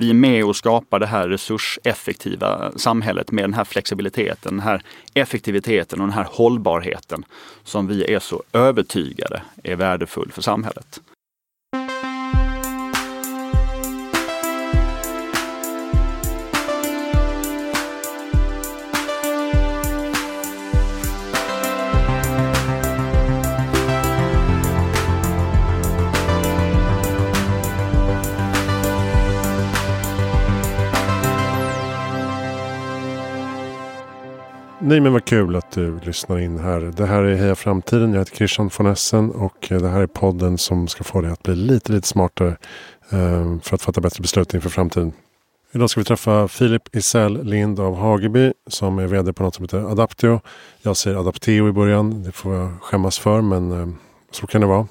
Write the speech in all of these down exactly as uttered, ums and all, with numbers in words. vi är med och skapar det här resurseffektiva samhället med den här flexibiliteten, den här effektiviteten och den här hållbarheten som vi är så övertygade är värdefull för samhället. Nej, men vad kul att du lyssnar in här. Det här är Heja Framtiden. Jag heter Christian von Essen och det här är podden som ska få dig att bli lite, lite smartare för att fatta bättre beslut inför framtiden. Idag ska vi träffa Filip Isell Lind av Hageby som är vd på något som heter Adapteo. Jag säger Adapteo i början, det får jag skämmas för, men så kan det vara.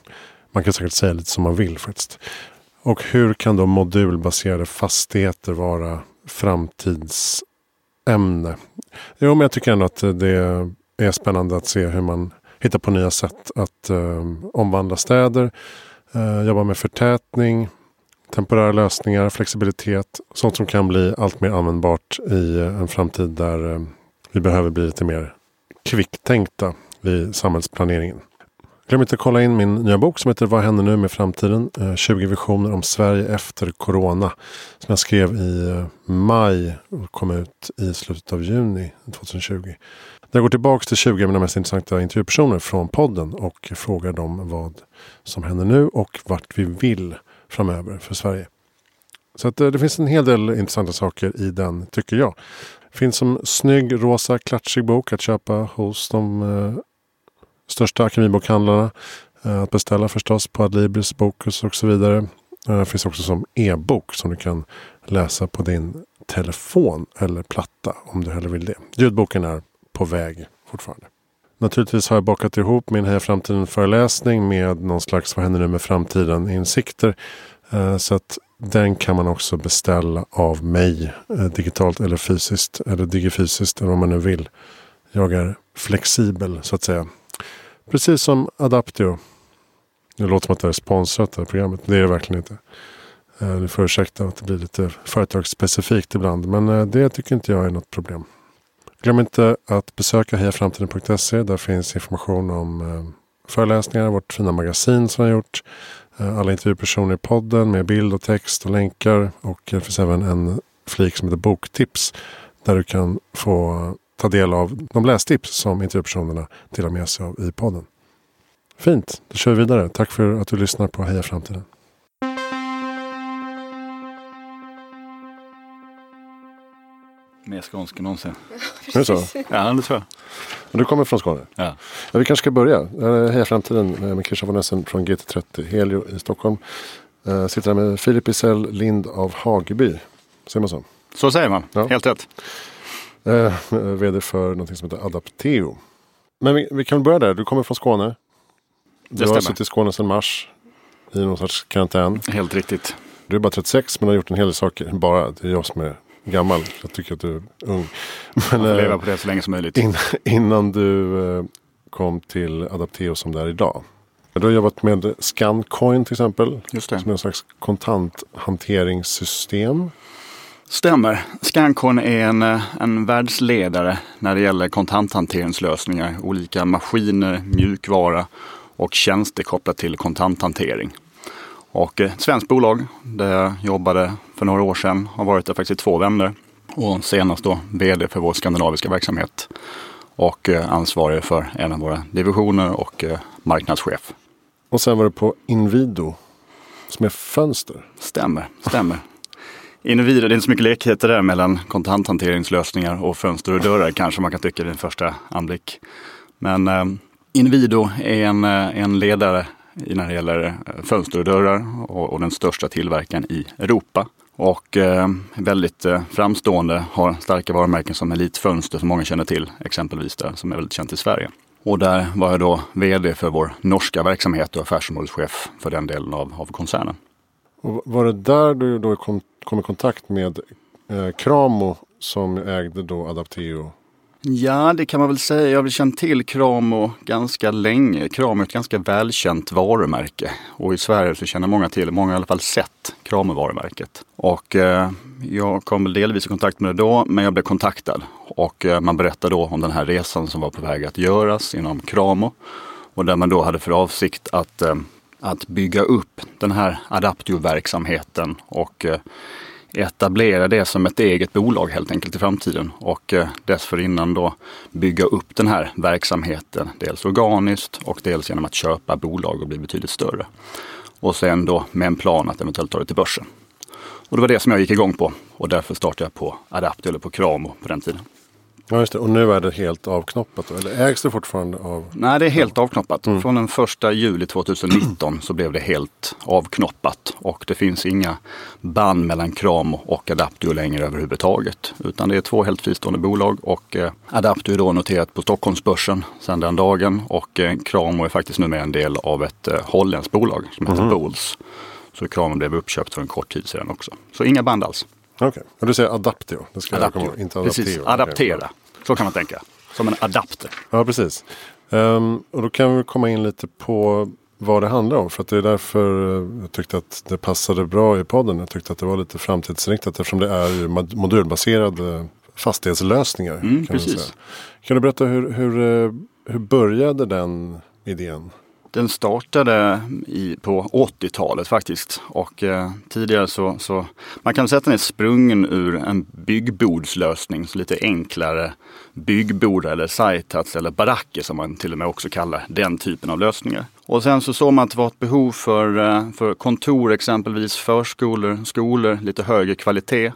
Man kan säkert säga lite som man vill faktiskt. Och hur kan då modulbaserade fastigheter vara framtids ämne? Jo, men jag tycker ändå att det är spännande att se hur man hittar på nya sätt att eh, omvandla städer, eh, jobba med förtätning, temporära lösningar, flexibilitet, sånt som kan bli allt mer användbart i en framtid där eh, vi behöver bli lite mer kvicktänkta i samhällsplaneringen. Glöm inte att kolla in min nya bok som heter Vad händer nu med framtiden? tjugo visioner om Sverige efter corona. Som jag skrev i maj och kom ut i slutet av juni tjugo tjugo. Där jag går tillbaka till tjugo av mina mest intressanta intervjupersoner från podden och frågar dem vad som händer nu och vart vi vill framöver för Sverige. Så att det finns en hel del intressanta saker i den, tycker jag. Det finns som snygg, rosa, klatschig bok att köpa hos de största akademibokhandlarna, att beställa förstås på Adlibris, Bokus och så vidare. Det finns också som e-bok som du kan läsa på din telefon eller platta om du hellre vill det. Ljudboken är på väg fortfarande. Naturligtvis har jag bakat ihop min Heja Framtiden-föreläsning med någon slags Vad händer nu med framtiden-insikter. Så att den kan man också beställa av mig digitalt eller fysiskt eller digifysiskt eller vad man nu vill. Jag är flexibel så att säga. Precis som Adapteo. Det låter som att det är sponsrat det här programmet. Det är det verkligen inte. Du får ursäkta att det blir lite företagsspecifikt ibland. Men det tycker inte jag är något problem. Glöm inte att besöka hejaframtiden punkt se. Där finns information om föreläsningar. Vårt fina magasin som jag har gjort. Alla intervjupersoner i podden med bild och text och länkar. Och det finns även en flik som heter Boktips. Där du kan få ta del av de lästips som intervjupersonerna delar med sig av i podden. Fint, då kör vi vidare. Tack för att du lyssnar på Heja Framtiden. Mer skånsk än någonsin. Ja, så? Ja, det tror jag. Du kommer från Skåne? Ja. Ja, vi kanske ska börja. Heja Framtiden med Christian von Essen från G T trettio Helio i Stockholm. Jag sitter här med Filip Isell Lind av Hageby. Säger man så? Så säger man, ja. Helt rätt. Eh, vd för något som heter Adapteo. Men vi, vi kan börja där. Du kommer från Skåne. Du har suttit i Skåne sedan mars i någon sorts karantän. Helt riktigt. Du är bara trettiosex men har gjort en hel del saker. Bara, det är jag som är gammal. Jag tycker att du är ung. Men, jag får leva på det så länge som möjligt. In, innan du eh, kom till Adapteo som det är idag. Du har jobbat med Scan Coin till exempel. Just det. Som är en slags kontanthanteringssystem. Stämmer. Scan Coin är en, en världsledare när det gäller kontanthanteringslösningar. Olika maskiner, mjukvara och tjänster kopplat till kontanthantering. Och ett svenskt bolag där jag jobbade för några år sedan. Har varit där faktiskt i två vändor. Och senast då vd för vår skandinaviska verksamhet. Och ansvarig för en av våra divisioner och marknadschef. Och sen var det på Inwido som är fönster. Stämmer, stämmer. Inwido, det är inte så mycket lekheter där mellan kontanthanteringslösningar och fönster och dörrar kanske man kan tycka vid en första anblick. Men eh, Inwido är en, en ledare när det gäller fönster och dörrar och, och den största tillverkaren i Europa. Och eh, väldigt eh, framstående, har starka varumärken som Elitfönster som många känner till exempelvis där, som är väldigt känt i Sverige. Och där var jag då vd för vår norska verksamhet och affärsområdeschef för den delen av, av koncernen. Och var det där du då kom, kom i kontakt med eh, Cramo som ägde då Adapteo Ja, det kan man väl säga. Jag har väl känt till Cramo ganska länge. Cramo är ett ganska välkänt varumärke. Och i Sverige så känner många till, många i alla fall sett Cramo-varumärket. Och eh, jag kom väl delvis i kontakt med det då, men jag blev kontaktad. Och eh, man berättade då om den här resan som var på väg att göras inom Cramo. Och där man då hade för avsikt att, eh, att bygga upp den här Adapteo-verksamheten och... Eh, etablera det som ett eget bolag helt enkelt i framtiden och dessförinnan då bygga upp den här verksamheten dels organiskt och dels genom att köpa bolag och bli betydligt större. Och sen då med en plan att eventuellt ta det till börsen. Och det var det som jag gick igång på och därför startade jag på Adapteo eller på Cramo på den tiden. Ja just det, och nu är det helt avknoppat då, eller ägs det fortfarande av? Nej, det är helt avknoppat. Mm. Från den första juli tjugonitton så blev det helt avknoppat och det finns inga band mellan Cramo och Adapteo längre överhuvudtaget. Utan det är två helt fristående bolag och eh, Adapteo är då noterat på Stockholmsbörsen sedan den dagen och eh, Cramo är faktiskt numera en del av ett eh, holländskt bolag som heter mm. Bowls. Så Cramo blev uppköpt för en kort tid sedan också. Så inga band alls. Okej, okay. Och du säger Adapteo. Det ska Adapteo. Jag komma, inte Adapteo. Precis, adaptera. Så kan man tänka. Som en adapter. Ja, precis. Um, och då kan vi komma in lite på vad det handlar om. För att det är därför jag tyckte att det passade bra i podden. Jag tyckte att det var lite framtidsriktat eftersom det är ju modulbaserade fastighetslösningar. Mm, kan, precis. Säga. Kan du berätta hur, hur, hur började den idén? Den startade i, på åttiotalet faktiskt och eh, tidigare så, så man kan säga att den är sprungen ur en byggbordslösning, så lite enklare byggbord eller site-huts eller baracker som man till och med också kallar den typen av lösningar. Och sen så såg man att det var ett behov för, för kontor exempelvis, förskolor, skolor, lite högre kvalitet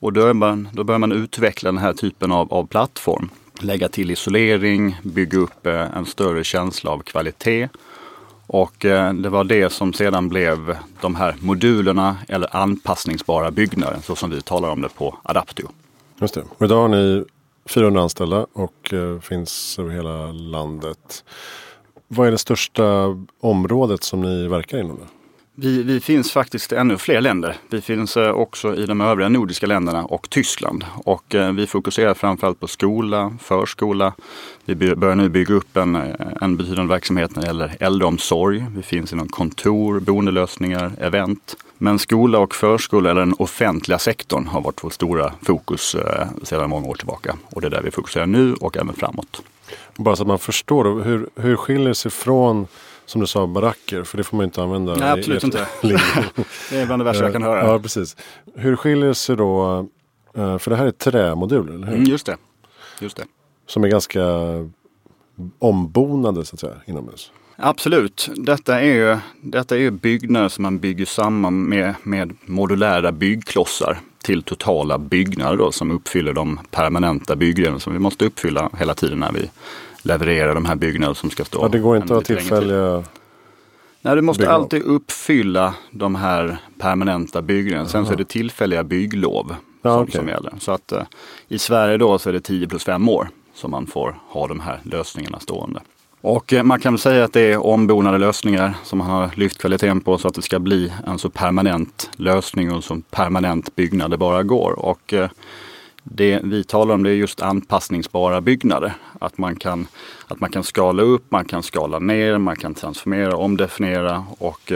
och då, är man, då börjar man utveckla den här typen av, av plattform. Lägga till isolering, bygga upp en större känsla av kvalitet. Och det var det som sedan blev de här modulerna eller anpassningsbara byggnader så som vi talar om det på Adapteo. Just det. Och idag har ni fyrahundra anställda och finns över hela landet. Vad är det största området som ni verkar inom? Vi, vi finns faktiskt i ännu fler länder. Vi finns också i de övriga nordiska länderna och Tyskland. Och vi fokuserar framförallt på skola, förskola. Vi börjar nu bygga upp en, en betydande verksamhet när det gäller äldreomsorg. Vi finns inom kontor, boendelösningar, event. Men skola och förskola eller den offentliga sektorn har varit vår stora fokus sedan många år tillbaka. Och det är där vi fokuserar nu och även framåt. Bara så att man förstår, hur, hur skiljer sig från... Som du sa, baracker, för det får man inte använda. Nej, absolut inte. Det är bland det värsta jag kan höra. Ja, precis. Hur skiljer sig då, för det här är trämoduler, eller hur? Mm, just det. Just det. Som är ganska ombonade, så att säga, inomhus. Absolut. Detta är ju, detta är ju byggnader som man bygger samman med, med modulära byggklossar till totala byggnader då, som uppfyller de permanenta byggnaderna som vi måste uppfylla hela tiden när vi leverera de här byggnaderna som ska stå. Ja, det går inte att tillfälliga... Nej, du måste bygglov. Alltid uppfylla de här permanenta byggnaderna. Sen så är det tillfälliga bygglov ja, som, okay. som gäller. Så att eh, i Sverige då så är det tio plus fem år som man får ha de här lösningarna stående. Och eh, man kan säga att det är ombonade lösningar som man har lyft kvaliteten på så att det ska bli en så permanent lösning och som permanent byggnad det bara går. Och... Eh, Det vi talar om det är just anpassningsbara byggnader. Att man kan, att man kan skala upp, man kan skala ner, man kan transformera, omdefiniera och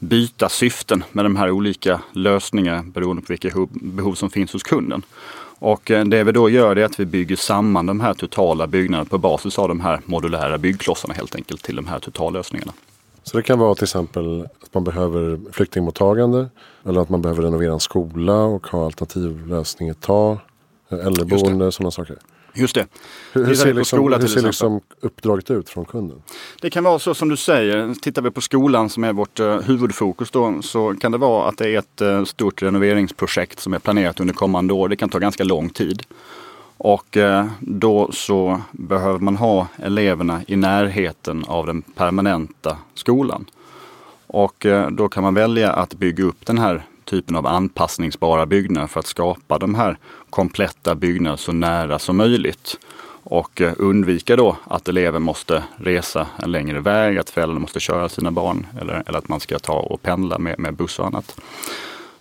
byta syften med de här olika lösningarna beroende på vilka behov som finns hos kunden. Och det vi då gör är att vi bygger samman de här totala byggnaderna på basis av de här modulära byggklossarna helt enkelt till de här totallösningarna. Så det kan vara till exempel att man behöver flyktingmottagande eller att man behöver renovera en skola och ha alternativlösning i tak. Äldreboende, sådana saker. Just det. Hur, hur ser, liksom, skola, hur ser liksom uppdraget ut från kunden? Det kan vara så som du säger. Tittar vi på skolan som är vårt eh, huvudfokus då, så kan det vara att det är ett eh, stort renoveringsprojekt som är planerat under kommande år. Det kan ta ganska lång tid. Och eh, då så behöver man ha eleverna i närheten av den permanenta skolan. Och eh, då kan man välja att bygga upp den här typen av anpassningsbara byggnader för att skapa de här kompletta byggnader så nära som möjligt. Och undvika då att elever måste resa en längre väg, att föräldrarna måste köra sina barn eller, eller att man ska ta och pendla med, med buss och annat.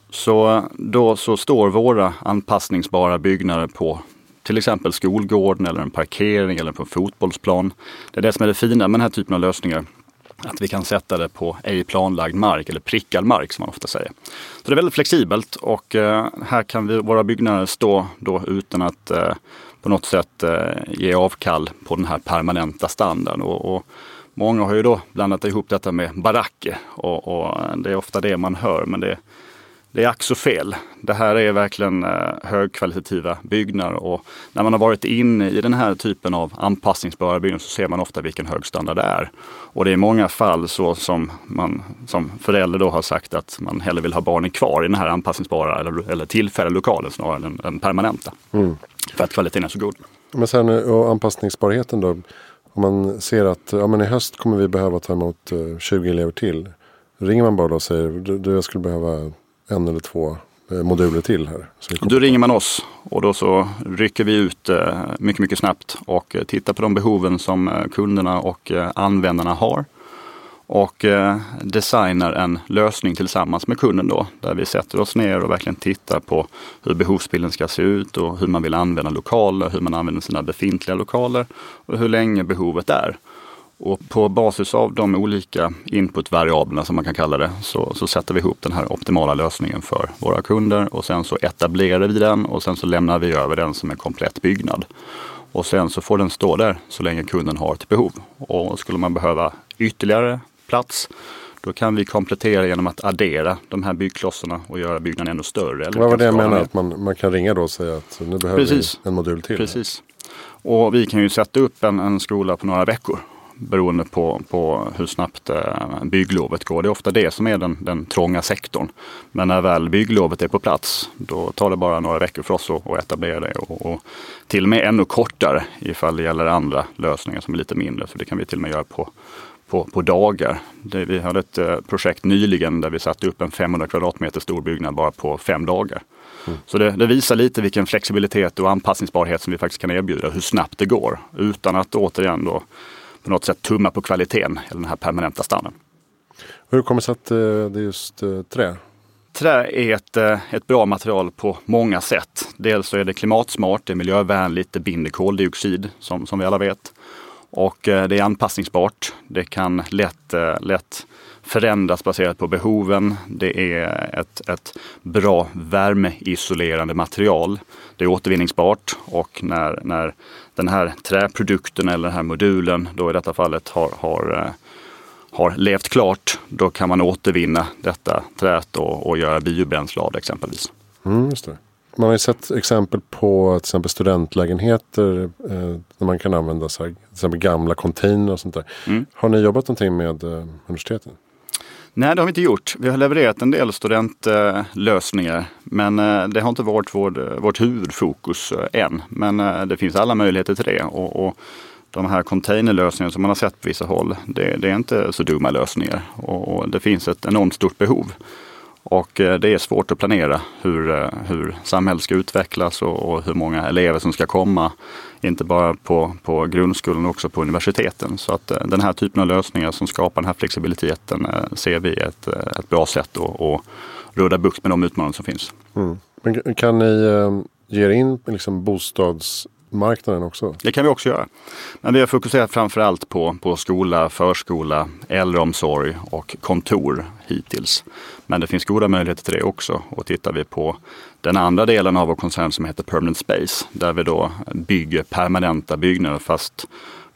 Så då så står våra anpassningsbara byggnader på Till exempel skolgården eller en parkering eller på en fotbollsplan. Det är det som är det fina med den här typen av lösningar. Att vi kan sätta det på ej planlagd mark eller prickad mark som man ofta säger. Så det är väldigt flexibelt och eh, här kan vi, våra byggnader stå då utan att eh, på något sätt eh, ge avkall på den här permanenta standarden. Och, och många har ju då blandat ihop detta med baracke och, och det är ofta det man hör, men det, det är ack så fel. Det här är verkligen eh, högkvalitativa byggnader och när man har varit inne i den här typen av anpassningsbara byggnader så ser man ofta vilken hög standard det är. Och det är i många fall så som man som förälder då har sagt att man hellre vill ha barnen kvar i den här anpassningsbara eller, eller tillfälliga lokalen snarare än den permanenta. Mm. För att kvaliteten är så god. Men sen och anpassningsbarheten då, om man ser att ja, men i höst kommer vi behöva ta emot tjugo elever till. Ringer man bara då och säger du, jag skulle behöva en eller två moduler till här. Så då ringer man oss och då så rycker vi ut mycket mycket snabbt och tittar på de behoven som kunderna och användarna har. Och designar en lösning tillsammans med kunden då. Där vi sätter oss ner och verkligen tittar på hur behovsbilden ska se ut och hur man vill använda lokaler, hur man använder sina befintliga lokaler och hur länge behovet är. Och på basis av de olika inputvariablerna som man kan kalla det så, så sätter vi ihop den här optimala lösningen för våra kunder och sen så etablerar vi den och sen så lämnar vi över den som en komplett byggnad. Och sen så får den stå där så länge kunden har ett behov. Och skulle man behöva ytterligare plats, då kan vi komplettera genom att addera de här byggklossarna och göra byggnaden ännu större. Eller vad var det jag menar? Att man, man kan ringa då och säga att nu behöver Precis. vi en modul till. Precis. Och vi kan ju sätta upp en, en skola på några veckor beroende på, på hur snabbt bygglovet går. Det är ofta det som är den, den trånga sektorn. Men när väl bygglovet är på plats, då tar det bara några veckor för oss att, att etablera det. Och, och till och med ännu kortare ifall det gäller andra lösningar som är lite mindre. För det kan vi till och med göra på På, på dagar. Det, vi hade ett eh, projekt nyligen där vi satte upp en femhundra kvadratmeter stor byggnad bara på fem dagar. Mm. Så det, det visar lite vilken flexibilitet och anpassningsbarhet som vi faktiskt kan erbjuda, hur snabbt det går utan att återigen då på något sätt tumma på kvaliteten eller den här permanenta standarden. Hur kommer det sig att eh, det är just eh, trä? Trä är ett, ett bra material på många sätt. Dels så är det klimatsmart, det är miljövänligt, det binder koldioxid som, som vi alla vet. Och det är anpassningsbart. Det kan lätt, lätt förändras baserat på behoven. Det är ett, ett bra värmeisolerande material. Det är återvinningsbart och när, när den här träprodukten eller den här modulen då i detta fallet har, har, har levt klart, då kan man återvinna detta trät och, och göra biobränsle av exempelvis. Mm, just det. Man har ju sett exempel på till exempel studentlägenheter eh, där man kan använda så här, till exempel gamla container och sånt där. Mm. Har ni jobbat någonting med eh, universiteten? Nej, det har vi inte gjort. Vi har levererat en del studentlösningar eh, men eh, det har inte varit vår, vårt huvudfokus eh, än. Men eh, det finns alla möjligheter till det och, och de här containerlösningarna som man har sett på vissa håll, det, det är inte så dumma lösningar och, och det finns ett enormt stort behov. Och det är svårt att planera hur, hur samhället ska utvecklas och, och hur många elever som ska komma. Inte bara på, på grundskolan, också på universiteten. Så att den här typen av lösningar som skapar den här flexibiliteten ser vi ett, ett bra sätt att, att röra bukt med de utmaningar som finns. Mm. Men kan ni ge er in liksom bostads... marknaden också? Det kan vi också göra. Men vi har fokuserat framförallt på, på skola, förskola, äldreomsorg och kontor hittills. Men det finns goda möjligheter till det också. Och tittar vi på den andra delen av vår koncern som heter Permanent Space, där vi då bygger permanenta byggnader fast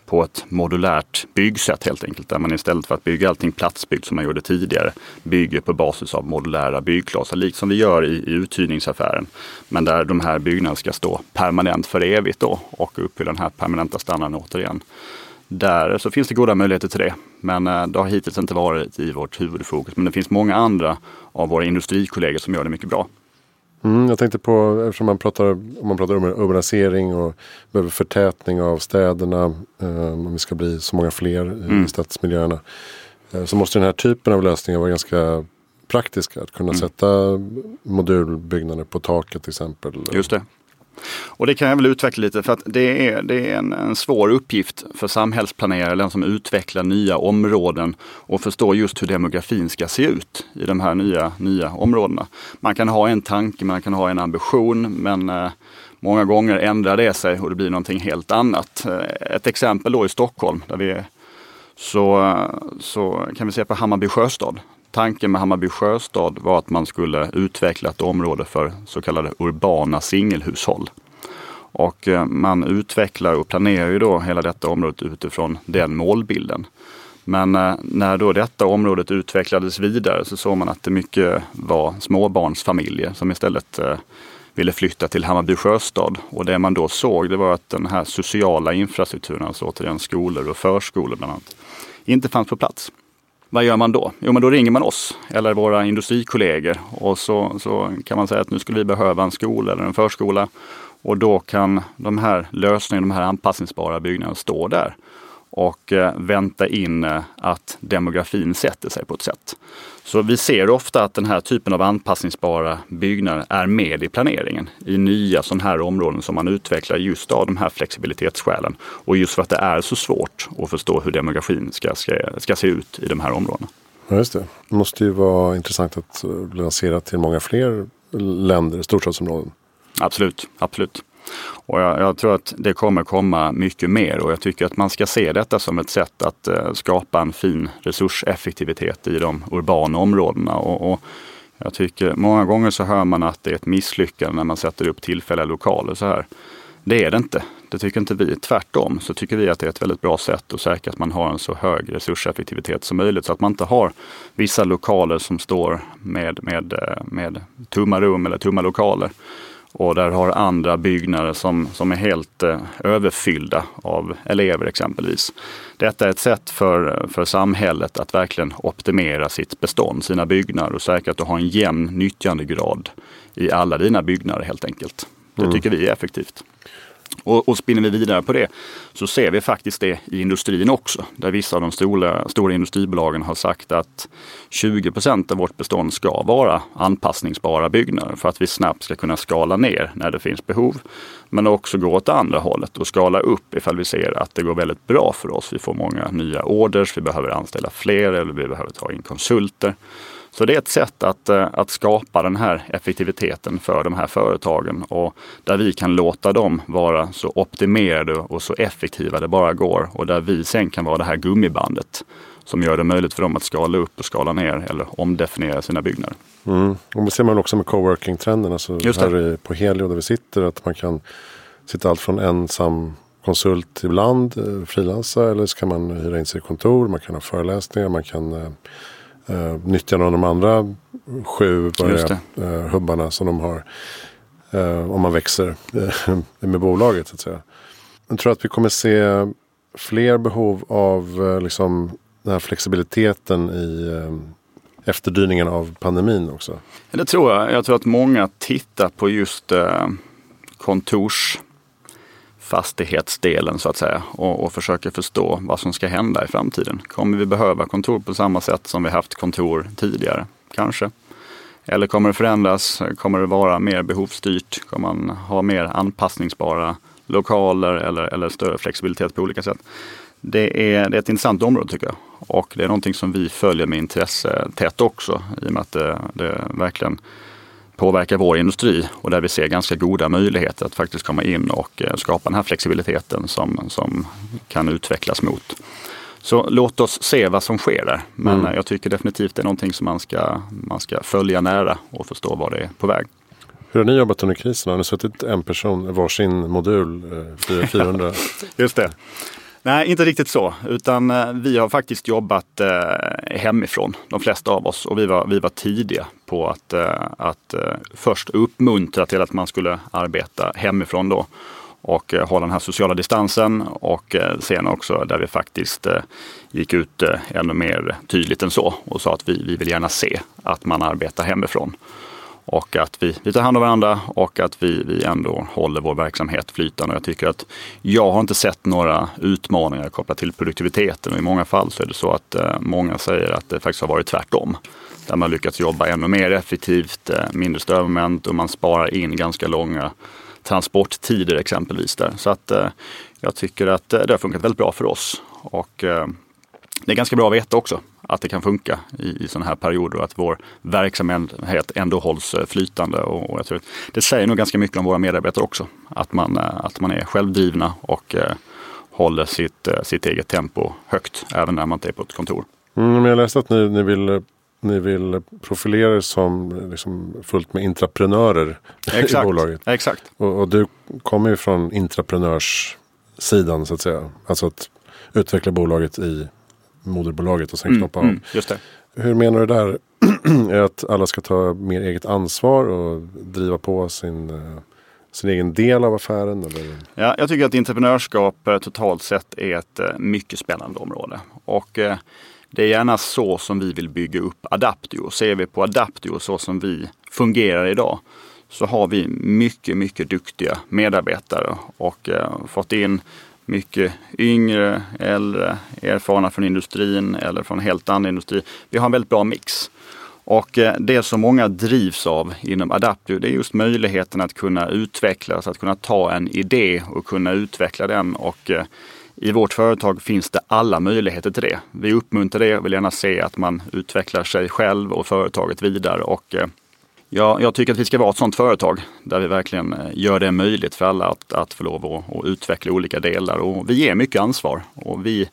på ett modulärt byggsätt helt enkelt. Där man istället för att bygga allting platsbyggt som man gjorde tidigare bygger på basis av modulära byggklossar. Liksom vi gör i, i uthyrningsaffären. Men där de här byggnaderna ska stå permanent för evigt då. Och uppfylla den här permanenta standarden återigen. Där så finns det goda möjligheter till det. Men det har hittills inte varit i vårt huvudfokus. Men det finns många andra av våra industrikollegor som gör det mycket bra. Mm, jag tänkte på, eftersom man pratar, om man pratar om urbanisering och behöver förtätning av städerna, eh, om vi ska bli så många fler i mm. stadsmiljöerna, eh, så måste den här typen av lösningar vara ganska praktiska. Att kunna mm. sätta modulbyggnader på taket till exempel. Just det. Och det kan jag väl utveckla lite, för att det är, det är en, en svår uppgift för samhällsplanerare, den som utvecklar nya områden och förstår just hur demografin ska se ut i de här nya, nya områdena. Man kan ha en tanke, man kan ha en ambition, men eh, många gånger ändrar det sig och det blir någonting helt annat. Ett exempel då i Stockholm, där vi är, så, så kan vi se på Hammarby Sjöstad. Tanken med Hammarby Sjöstad var att man skulle utveckla ett område för så kallade urbana singelhushåll. Och man utvecklar och planerar ju då hela detta området utifrån den målbilden. Men när då detta området utvecklades vidare så såg man att det mycket var småbarnsfamiljer som istället ville flytta till Hammarby Sjöstad. Och det man då såg, det var att den här sociala infrastrukturen, alltså återigen skolor och förskolor bland annat, inte fanns på plats. Vad gör man då? Jo, men då ringer man oss eller våra industrikollegor och så, så kan man säga att nu skulle vi behöva en skola eller en förskola, och då kan de här lösningarna, de här anpassningsbara byggnaderna stå där och eh, vänta in eh, att demografin sätter sig på ett sätt. Så vi ser ofta att den här typen av anpassningsbara byggnader är med i planeringen i nya sådana här områden som man utvecklar just av de här flexibilitetsskälen. Och just för att det är så svårt att förstå hur demografin ska, ska, ska se ut i de här områdena. Ja, just det. Det måste ju vara intressant att lansera till många fler länder, storstadsområden. Absolut, absolut. Och jag, jag tror att det kommer komma mycket mer, och jag tycker att man ska se detta som ett sätt att eh, skapa en fin resurseffektivitet i de urbana områdena. Och, och jag tycker många gånger så hör man att det är ett misslyckande när man sätter upp tillfälliga lokaler så här. Det är det inte. Det tycker inte vi. Tvärtom så tycker vi att det är ett väldigt bra sätt att säkra att man har en så hög resurseffektivitet som möjligt, så att man inte har vissa lokaler som står med, med, med tomma rum eller tomma lokaler. Och där har andra byggnader som, som är helt eh, överfyllda av elever exempelvis. Detta är ett sätt för, för samhället att verkligen optimera sitt bestånd, sina byggnader, och säkert att du har en jämn nyttjandegrad i alla dina byggnader helt enkelt. Det mm. tycker vi är effektivt. Och, och spinner vi vidare på det så ser vi faktiskt det i industrin också. Där vissa av de stora, stora industribolagen har sagt att tjugo procent av vårt bestånd ska vara anpassningsbara byggnader för att vi snabbt ska kunna skala ner när det finns behov. Men också gå åt andra hållet och skala upp ifall vi ser att det går väldigt bra för oss. Vi får många nya orders, vi behöver anställa fler eller vi behöver ta in konsulter. Så det är ett sätt att, att skapa den här effektiviteten för de här företagen, och där vi kan låta dem vara så optimerade och så effektiva det bara går, och där vi sen kan vara det här gummibandet som gör det möjligt för dem att skala upp och skala ner eller omdefiniera sina byggnader. Mm. Och det ser man också med coworking-trenden, alltså här på Helio där vi sitter, att man kan sitta allt från ensam konsult ibland, frilansa, eller så kan man hyra in sig i kontor, man kan ha föreläsningar, man kan Uh, nyttja någon av de andra sju uh, hubbarna som de har uh, om man växer med bolaget så att säga. Jag tror att vi kommer se fler behov av uh, liksom den här flexibiliteten i uh, efterdyningen av pandemin också. Det tror jag. Jag tror att många tittar på just uh, kontors fastighetsdelen så att säga, och, och försöker förstå vad som ska hända i framtiden. Kommer vi behöva kontor på samma sätt som vi haft kontor tidigare? Kanske. Eller kommer det förändras? Kommer det vara mer behovsstyrt? Kommer man ha mer anpassningsbara lokaler eller, eller större flexibilitet på olika sätt? Det är, det är ett intressant område tycker jag. Och det är någonting som vi följer med intresse tätt också, i och med att det, det verkligen påverkar vår industri, och där vi ser ganska goda möjligheter att faktiskt komma in och skapa den här flexibiliteten som, som kan utvecklas mot. Så låt oss se vad som sker där. Men mm. jag tycker definitivt det är någonting som man ska, man ska följa nära och förstå vad det är på väg. Hur har ni jobbat under krisen? Har ni suttit en person varsin modul fyrahundra? Just det. Nej, inte riktigt så, utan vi har faktiskt jobbat hemifrån, de flesta av oss, och vi var, vi var tidiga på att, att först uppmuntra till att man skulle arbeta hemifrån då och hålla den här sociala distansen, och sen också där vi faktiskt gick ut ännu mer tydligt än så och sa att vi, vi vill gärna se att man arbetar hemifrån. Och att vi, vi tar hand om varandra och att vi, vi ändå håller vår verksamhet flytande. Jag tycker att jag har inte sett några utmaningar kopplat till produktiviteten. Och i många fall så är det så att eh, många säger att det faktiskt har varit tvärtom. Där man lyckats jobba ännu mer effektivt, eh, mindre störmoment, och man sparar in ganska långa transporttider exempelvis där. Så att eh, jag tycker att det har funkat väldigt bra för oss. Och eh, det är ganska bra att veta också att det kan funka i, i sådana här perioder och att vår verksamhet ändå hålls flytande. Och, och jag tror, det säger nog ganska mycket om våra medarbetare också. Att man, att man är självdrivna och eh, håller sitt, sitt eget tempo högt även när man inte är på ett kontor. Mm, jag läste att ni, ni vill... Ni vill profilera er som liksom fullt med intraprenörer exakt, i bolaget. Exakt. Och, och du kommer ju från intraprenörssidan så att säga. Alltså att utveckla bolaget i moderbolaget och sen mm, knoppa av. Mm, just det. Hur menar du där? Är att alla ska ta mer eget ansvar och driva på sin, sin egen del av affären? Eller? Ja, jag tycker att entreprenörskap totalt sett är ett mycket spännande område. Och... Det är gärna så som vi vill bygga upp Adapteo. Ser vi på Adapteo så som vi fungerar idag så har vi mycket, mycket duktiga medarbetare och eh, fått in mycket yngre, äldre, erfarna från industrin eller från helt annan industri. Vi har en väldigt bra mix. Och eh, det som många drivs av inom Adapteo det är just möjligheten att kunna utvecklas, att kunna ta en idé och kunna utveckla den och eh, i vårt företag finns det alla möjligheter till det. Vi uppmuntrar det och vill gärna se att man utvecklar sig själv och företaget vidare. Och jag, jag tycker att vi ska vara ett sådant företag där vi verkligen gör det möjligt för alla att, att få lov att, att utveckla olika delar. Och vi ger mycket ansvar och vi,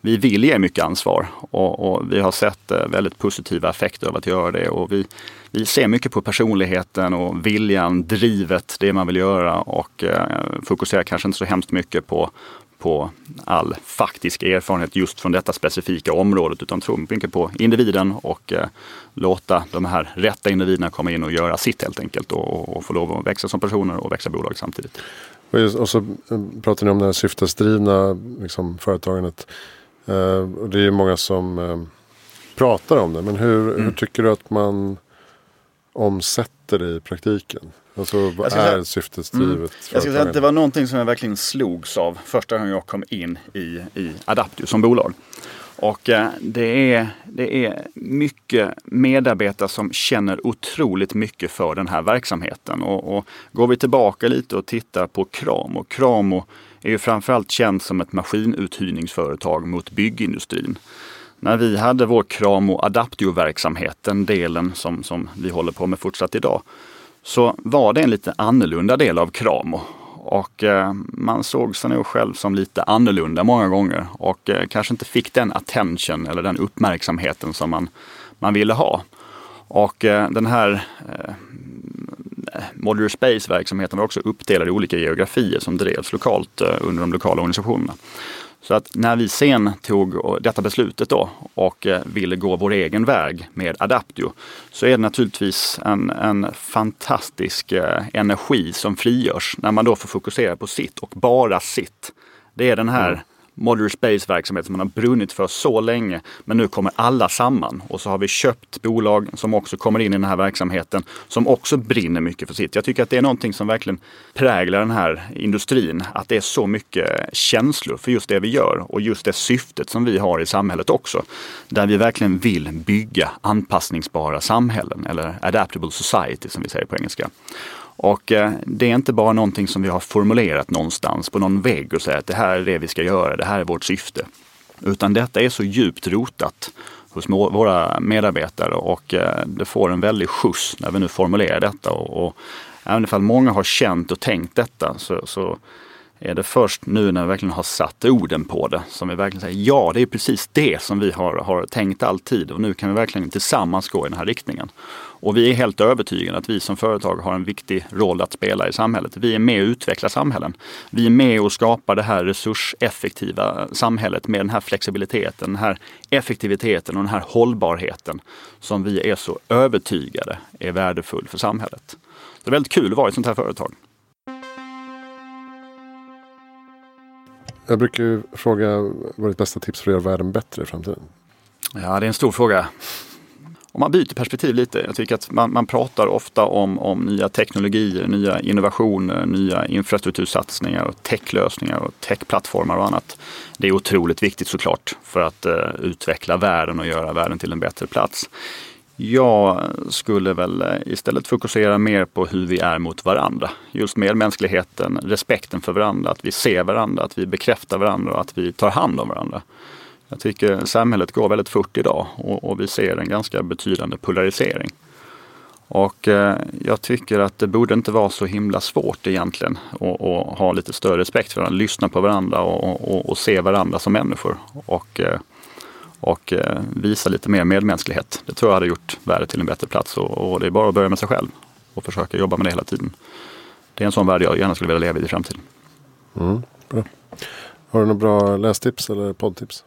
vi vill ge mycket ansvar. Och, och vi har sett väldigt positiva effekter av att göra det. Och vi, vi ser mycket på personligheten och viljan, drivet, det man vill göra. Och eh, fokuserar kanske inte så hemskt mycket på... på all faktisk erfarenhet just från detta specifika området utan tror mycket på individen och eh, låta de här rätta individerna komma in och göra sitt helt enkelt och, och få lov att växa som personer och växa bolaget samtidigt. Och så pratar ni om det här syftesdrivna liksom, företagandet. Eh, och det är ju många som eh, pratar om det men hur, mm. hur tycker du att man omsätter det i praktiken? Alltså, vad är syftesdrivet? Mm. Jag ska säga att det var någonting som jag verkligen slogs av första gången jag kom in i, i Adapteo som bolag. Och eh, det, är, det är mycket medarbetare som känner otroligt mycket för den här verksamheten. Och, och går vi tillbaka lite och tittar på Cramo. Cramo är ju framförallt känd som ett maskinuthyrningsföretag mot byggindustrin. När vi hade vår Cramo Adapteo-verksamhet, den delen som, som vi håller på med fortsatt idag, så var det en lite annorlunda del av Cramo och eh, man såg sig nog själv som lite annorlunda många gånger och eh, kanske inte fick den attention eller den uppmärksamheten som man, man ville ha. Och eh, den här eh, Modular Space-verksamheten var också uppdelad i olika geografier som drevs lokalt eh, under de lokala organisationerna. Så att när vi sen tog detta beslutet då och ville gå vår egen väg med Adapteo så är det naturligtvis en, en fantastisk energi som frigörs när man då får fokusera på sitt och bara sitt. Det är den här mm. Modular Space-verksamheten som man har brunnit för så länge men nu kommer alla samman och så har vi köpt bolag som också kommer in i den här verksamheten som också brinner mycket för sitt. Jag tycker att det är någonting som verkligen präglar den här industrin att det är så mycket känslor för just det vi gör och just det syftet som vi har i samhället också där vi verkligen vill bygga anpassningsbara samhällen eller adaptable society som vi säger på engelska. Och det är inte bara någonting som vi har formulerat någonstans på någon vägg och säger att det här är det vi ska göra, det här är vårt syfte. Utan detta är så djupt rotat hos våra medarbetare och det får en väldig skjuts när vi nu formulerar detta. Och även om många har känt och tänkt detta så, så är det först nu när vi verkligen har satt orden på det som vi verkligen säger ja, det är precis det som vi har, har tänkt alltid och nu kan vi verkligen tillsammans gå i den här riktningen. Och vi är helt övertygade att vi som företag har en viktig roll att spela i samhället. Vi är med och utvecklar samhällen. Vi är med och skapar det här resurseffektiva samhället med den här flexibiliteten, den här effektiviteten och den här hållbarheten som vi är så övertygade är värdefull för samhället. Det är väldigt kul att vara i ett sånt här företag. Jag brukar ju fråga vad är ditt bästa tips för att göra världen bättre i framtiden? Ja, det är en stor fråga. Om man byter perspektiv lite, jag tycker att man, man pratar ofta om, om nya teknologier, nya innovationer, nya infrastruktursatsningar och techlösningar och techplattformar och annat. Det är otroligt viktigt såklart för att eh, utveckla världen och göra världen till en bättre plats. Jag skulle väl istället fokusera mer på hur vi är mot varandra. Just mer mänskligheten, respekten för varandra, att vi ser varandra, att vi bekräftar varandra och att vi tar hand om varandra. Jag tycker samhället går väldigt fort idag och, och vi ser en ganska betydande polarisering. Och eh, jag tycker att det borde inte vara så himla svårt egentligen att, att ha lite större respekt för varandra, lyssna på varandra och, och, och se varandra som människor. Och... Eh, och visa lite mer medmänsklighet. Det tror jag hade gjort världen till en bättre plats, och det är bara att börja med sig själv och försöka jobba med det hela tiden. Det är en sån värld jag gärna skulle vilja leva i i framtiden. Mm, bra. Har du några bra lästips eller poddtips?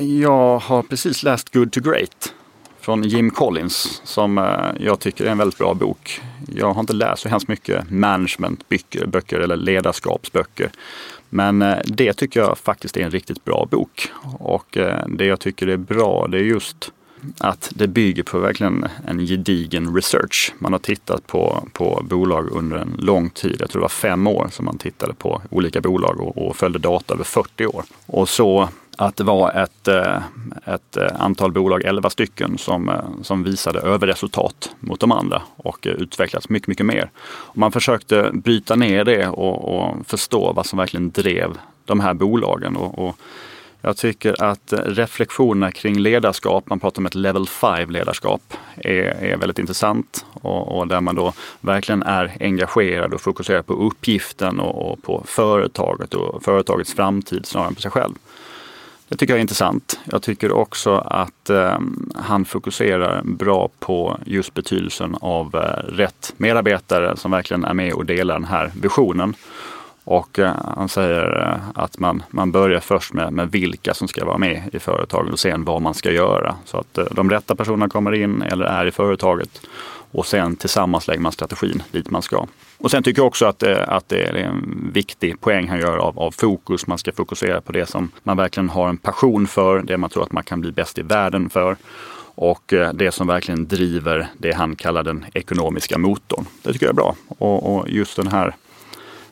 Jag har precis läst Good to Great från Jim Collins, som jag tycker är en väldigt bra bok. Jag har inte läst så hemskt mycket managementböcker böcker, eller ledarskapsböcker. Men det tycker jag faktiskt är en riktigt bra bok. Och det jag tycker är bra, det är just att det bygger på verkligen en gedigen research. Man har tittat på, på bolag under en lång tid. Jag tror det var fem år som man tittade på olika bolag och, och följde data över fyrtio år. Och så att det var ett, ett antal bolag, elva stycken, som, som visade överresultat mot de andra och utvecklats mycket, mycket mer. Och man försökte bryta ner det och, och förstå vad som verkligen drev de här bolagen. Och, och jag tycker att reflektionerna kring ledarskap, man pratar om ett level five ledarskap, är, är väldigt intressant. Och, och där man då verkligen är engagerad och fokuserar på uppgiften och, och på företaget och företagets framtid snarare än på sig själv. Det tycker jag är intressant. Jag tycker också att eh, han fokuserar bra på just betydelsen av eh, rätt medarbetare som verkligen är med och delar den här visionen. Och eh, han säger eh, att man, man börjar först med, med vilka som ska vara med i företaget och sen vad man ska göra. Så att eh, de rätta personerna kommer in eller är i företaget. Och sen tillsammans lägger man strategin dit man ska. Och sen tycker jag också att, att det är en viktig poäng han gör av, av fokus. Man ska fokusera på det som man verkligen har en passion för. Det man tror att man kan bli bäst i världen för. Och det som verkligen driver det han kallar den ekonomiska motorn. Det tycker jag är bra. Och, och just den här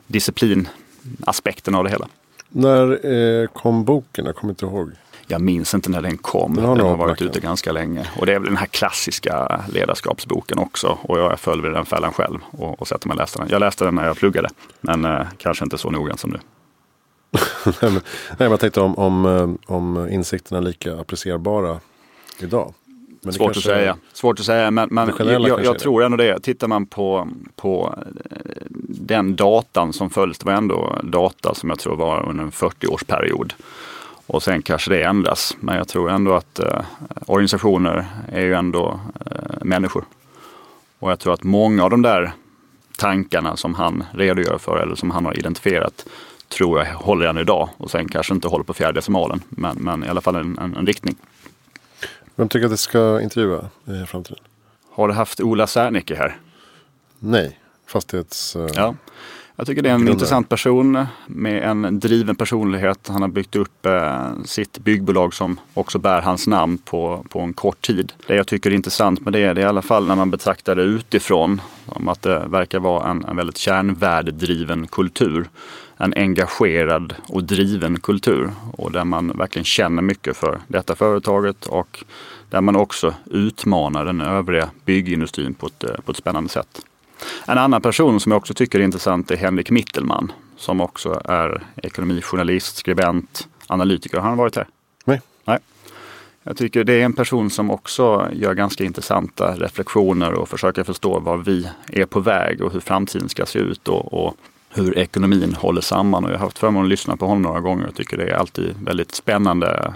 disciplinaspekten av det hela. När eh, kom boken? Jag kommer inte ihåg. Jag minns inte när den kom. Den har, den har varit ute ganska länge. Och det är väl den här klassiska ledarskapsboken också. Och jag följer den fällan själv och, och sätter mig och läste den. Jag läste den när jag pluggade. Men eh, kanske inte så noggrant som nu. Nej, men jag tänkte om, om, om insikterna är lika applicerbara idag. Men svårt, att säga. Är... Svårt att säga. Men, men jag, jag tror ändå det. Tittar man på, på den datan som följs. Det var ändå data som jag tror var under en fyrtio-årsperiod. Och sen kanske det ändras. Men jag tror ändå att eh, organisationer är ju ändå eh, människor. Och jag tror att många av de där tankarna som han redogör för eller som han har identifierat tror jag håller än idag. Och sen kanske inte håller på fjärde decimalen. Men, men i alla fall en, en, en riktning. Vem tycker att du ska intervjua i framtiden? Har du haft Ola Cernicke här? Nej, fastighets... Eh... Ja. Jag tycker det är en intressant person med en driven personlighet. Han har byggt upp eh, sitt byggbolag som också bär hans namn på, på en kort tid. Det jag tycker är intressant med det är i alla fall när man betraktar det utifrån om att det verkar vara en, en väldigt kärnvärdedriven kultur. En engagerad och driven kultur och där man verkligen känner mycket för detta företaget och där man också utmanar den övriga byggindustrin på ett, på ett spännande sätt. En annan person som jag också tycker är intressant är Henrik Mittelman som också är ekonomijournalist, skribent, analytiker. Har han varit här? Nej. Nej. Jag tycker det är en person som också gör ganska intressanta reflektioner och försöker förstå var vi är på väg och hur framtiden ska se ut och, och hur ekonomin håller samman. Och jag har haft förmånen att lyssna på honom några gånger och tycker det är alltid väldigt spännande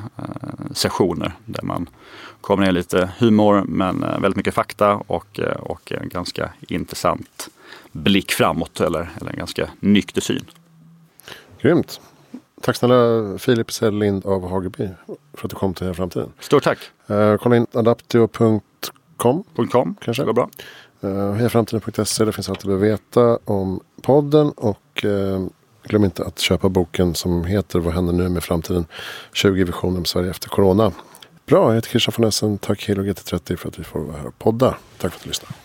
sessioner där man kommer ner lite humor men väldigt mycket fakta och, och en ganska intressant blick framåt eller, eller en ganska nykter syn. Grymt. Tack snälla Filip Isell Lind av Hageby för att du kom till här framtiden. Stort tack. Uh, kolla in adapteo punkt com. .com kanske. Det går bra. Uh, hejaframtiden punkt se, det finns allt du behöver veta om podden och uh, glöm inte att köpa boken som heter Vad händer nu med framtiden? tjugo visioner om Sverige efter corona. Bra, jag heter Christian von Essen. Tack Hilo G T trettio för att vi får vara här och podda. Tack för att du lyssnade.